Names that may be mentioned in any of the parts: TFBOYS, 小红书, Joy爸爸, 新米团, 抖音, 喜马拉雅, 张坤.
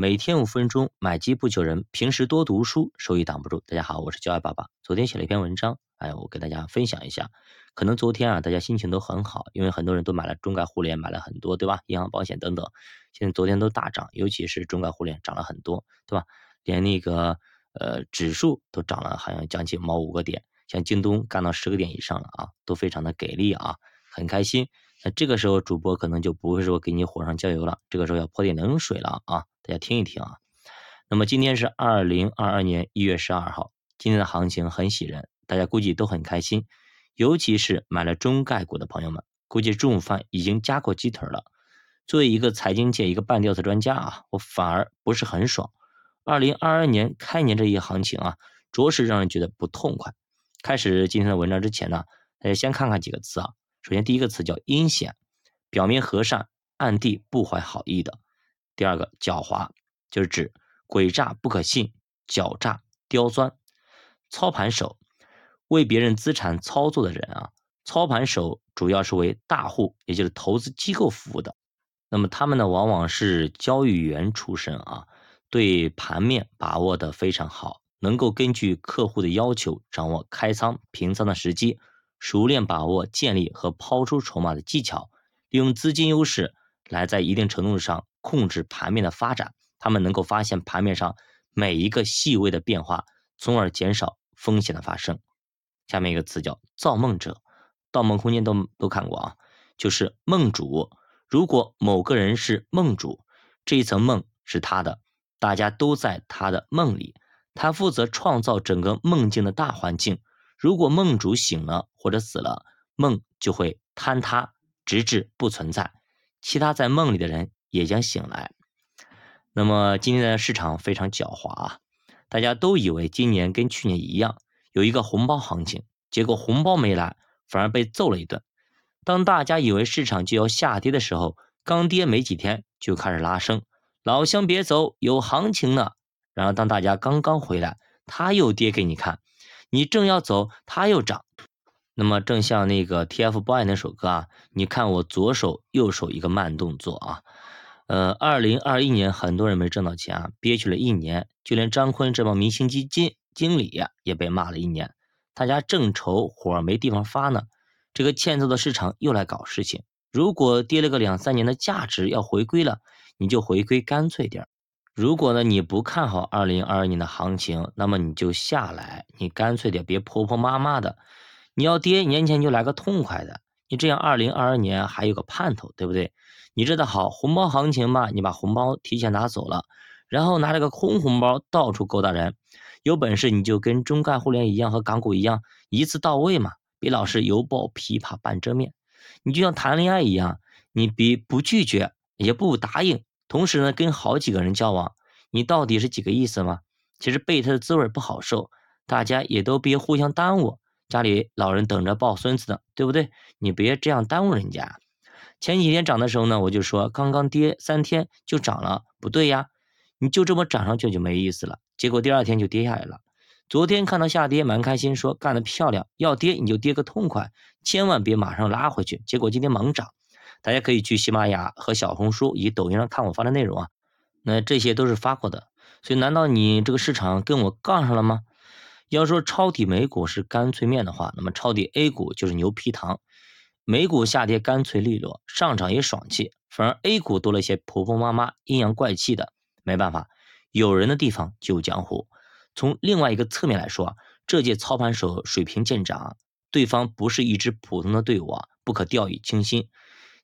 每天5分钟，买鸡不求人，平时多读书，收益挡不住。大家好，我是教爱爸爸。昨天写了一篇文章，我给大家分享一下。可能昨天大家心情都很好，因为很多人都买了中概互联，买了很多，对吧？银行、保险等等，现在昨天都大涨，尤其是中概互联涨了很多，对吧？连那个指数都涨了，好像将近5个点，像京东干到10个点以上了啊，都非常的给力啊，很开心。那这个时候主播可能就不会说给你火上浇油了，这个时候要泼点冷水了啊，大家听一听啊。那么今天是2022年1月12号，今天的行情很喜人，大家估计都很开心，尤其是买了中概股的朋友们，估计中午饭已经夹过鸡腿了。作为一个财经界一个半吊子专家啊，我反而不是很爽。2022年开年这一行情啊，着实让人觉得不痛快。开始今天的文章之前呢，大家先看看几个词啊。首先第一个词叫阴险，表面和善，暗地不怀好意的。第二个狡猾，就是指诡诈不可信，狡诈刁钻。操盘手，为别人资产操作的人啊，操盘手主要是为大户，也就是投资机构服务的。那么他们呢，往往是交易员出身啊，对盘面把握的非常好，能够根据客户的要求掌握开仓平仓的时机，熟练把握建立和抛出筹码的技巧，利用资金优势来在一定程度上控制盘面的发展。他们能够发现盘面上每一个细微的变化，从而减少风险的发生。下面一个词叫造梦者，盗梦空间都看过啊，就是梦主。如果某个人是梦主，这一层梦是他的，大家都在他的梦里，他负责创造整个梦境的大环境。如果梦主醒了或者死了，梦就会坍塌，直至不存在，其他在梦里的人也将醒来。那么今天的市场非常狡猾啊，大家都以为今年跟去年一样有一个红包行情，结果红包没来，反而被揍了一顿。当大家以为市场就要下跌的时候，刚跌没几天就开始拉升，老乡别走，有行情呢。然后当大家刚刚回来，他又跌给你看，你正要走，它又涨。那么正像那个 TFBOYS 那首歌啊，你看我左手右手一个慢动作啊。2021年很多人没挣到钱啊，憋屈了一年，就连张坤这帮明星基金经理也被骂了一年。大家正愁火没地方发呢，这个欠揍的市场又来搞事情。如果跌了个2-3年的价值要回归了，你就回归干脆点儿。如果呢你不看好2022年的行情，那么你就下来，你干脆点，别婆婆妈妈的，你要跌年前就来个痛快的，你这样2022年还有个盼头，对不对？你这的好红包行情嘛，你把红包提前拿走了，然后拿这个空红包到处勾搭人。有本事你就跟中概互联一样，和港股一样，一次到位嘛，别老是犹抱琵琶半遮面。你就像谈恋爱一样，你别不拒绝也不答应，同时呢跟好几个人交往，你到底是几个意思吗？其实被他的滋味不好受，大家也都别互相耽误，家里老人等着抱孙子呢，对不对？你别这样耽误人家。前几天涨的时候呢，我就说刚刚跌3天就涨了，不对呀，你就这么涨上去就没意思了。结果第2天就跌下来了。昨天看到下跌蛮开心，说干得漂亮，要跌你就跌个痛快，千万别马上拉回去。结果今天猛涨。大家可以去喜马拉雅和小红书以及抖音上看我发的内容啊，那这些都是发过的。所以难道你这个市场跟我杠上了吗？要说抄底美股是干脆面的话，那么抄底 A 股就是牛皮糖。美股下跌干脆利落，上涨也爽气，反而 A 股多了一些婆婆妈妈阴阳怪气的。没办法，有人的地方就有江湖。从另外一个侧面来说，这届操盘手水平见长，对方不是一支普通的队伍啊，不可掉以轻心。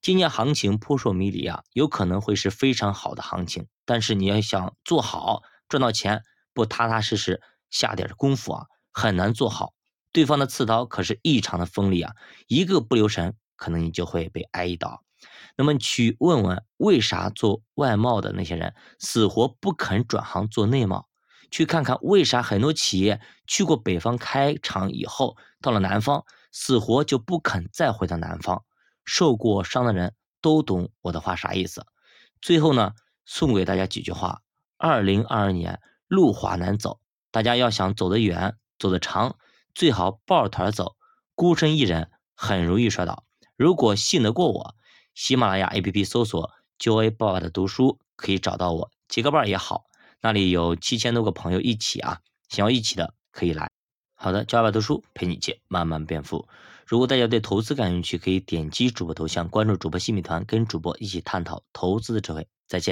今年行情扑朔迷离啊，有可能会是非常好的行情，但是你要想做好赚到钱，不踏踏实实下点功夫啊，很难做好。对方的刺刀可是异常的锋利啊，一个不留神，可能你就会被挨一刀。那么去问问为啥做外贸的那些人死活不肯转行做内贸？去看看为啥很多企业去过北方开厂以后，到了南方死活就不肯再回到南方。受过伤的人都懂我的话啥意思。最后呢，送给大家几句话。2022年路滑难走，大家要想走得远走得长，最好抱着团走，孤身一人很容易摔倒。如果信得过我，喜马拉雅 APP 搜索 Joy 爸爸的读书，可以找到我结个伴也好，那里有7000多个朋友一起啊，想要一起的可以来。好的，教爸读书陪你姐慢慢变富。如果大家对投资感兴趣，可以点击主播头像关注主播新米团，跟主播一起探讨投资的智慧。再见。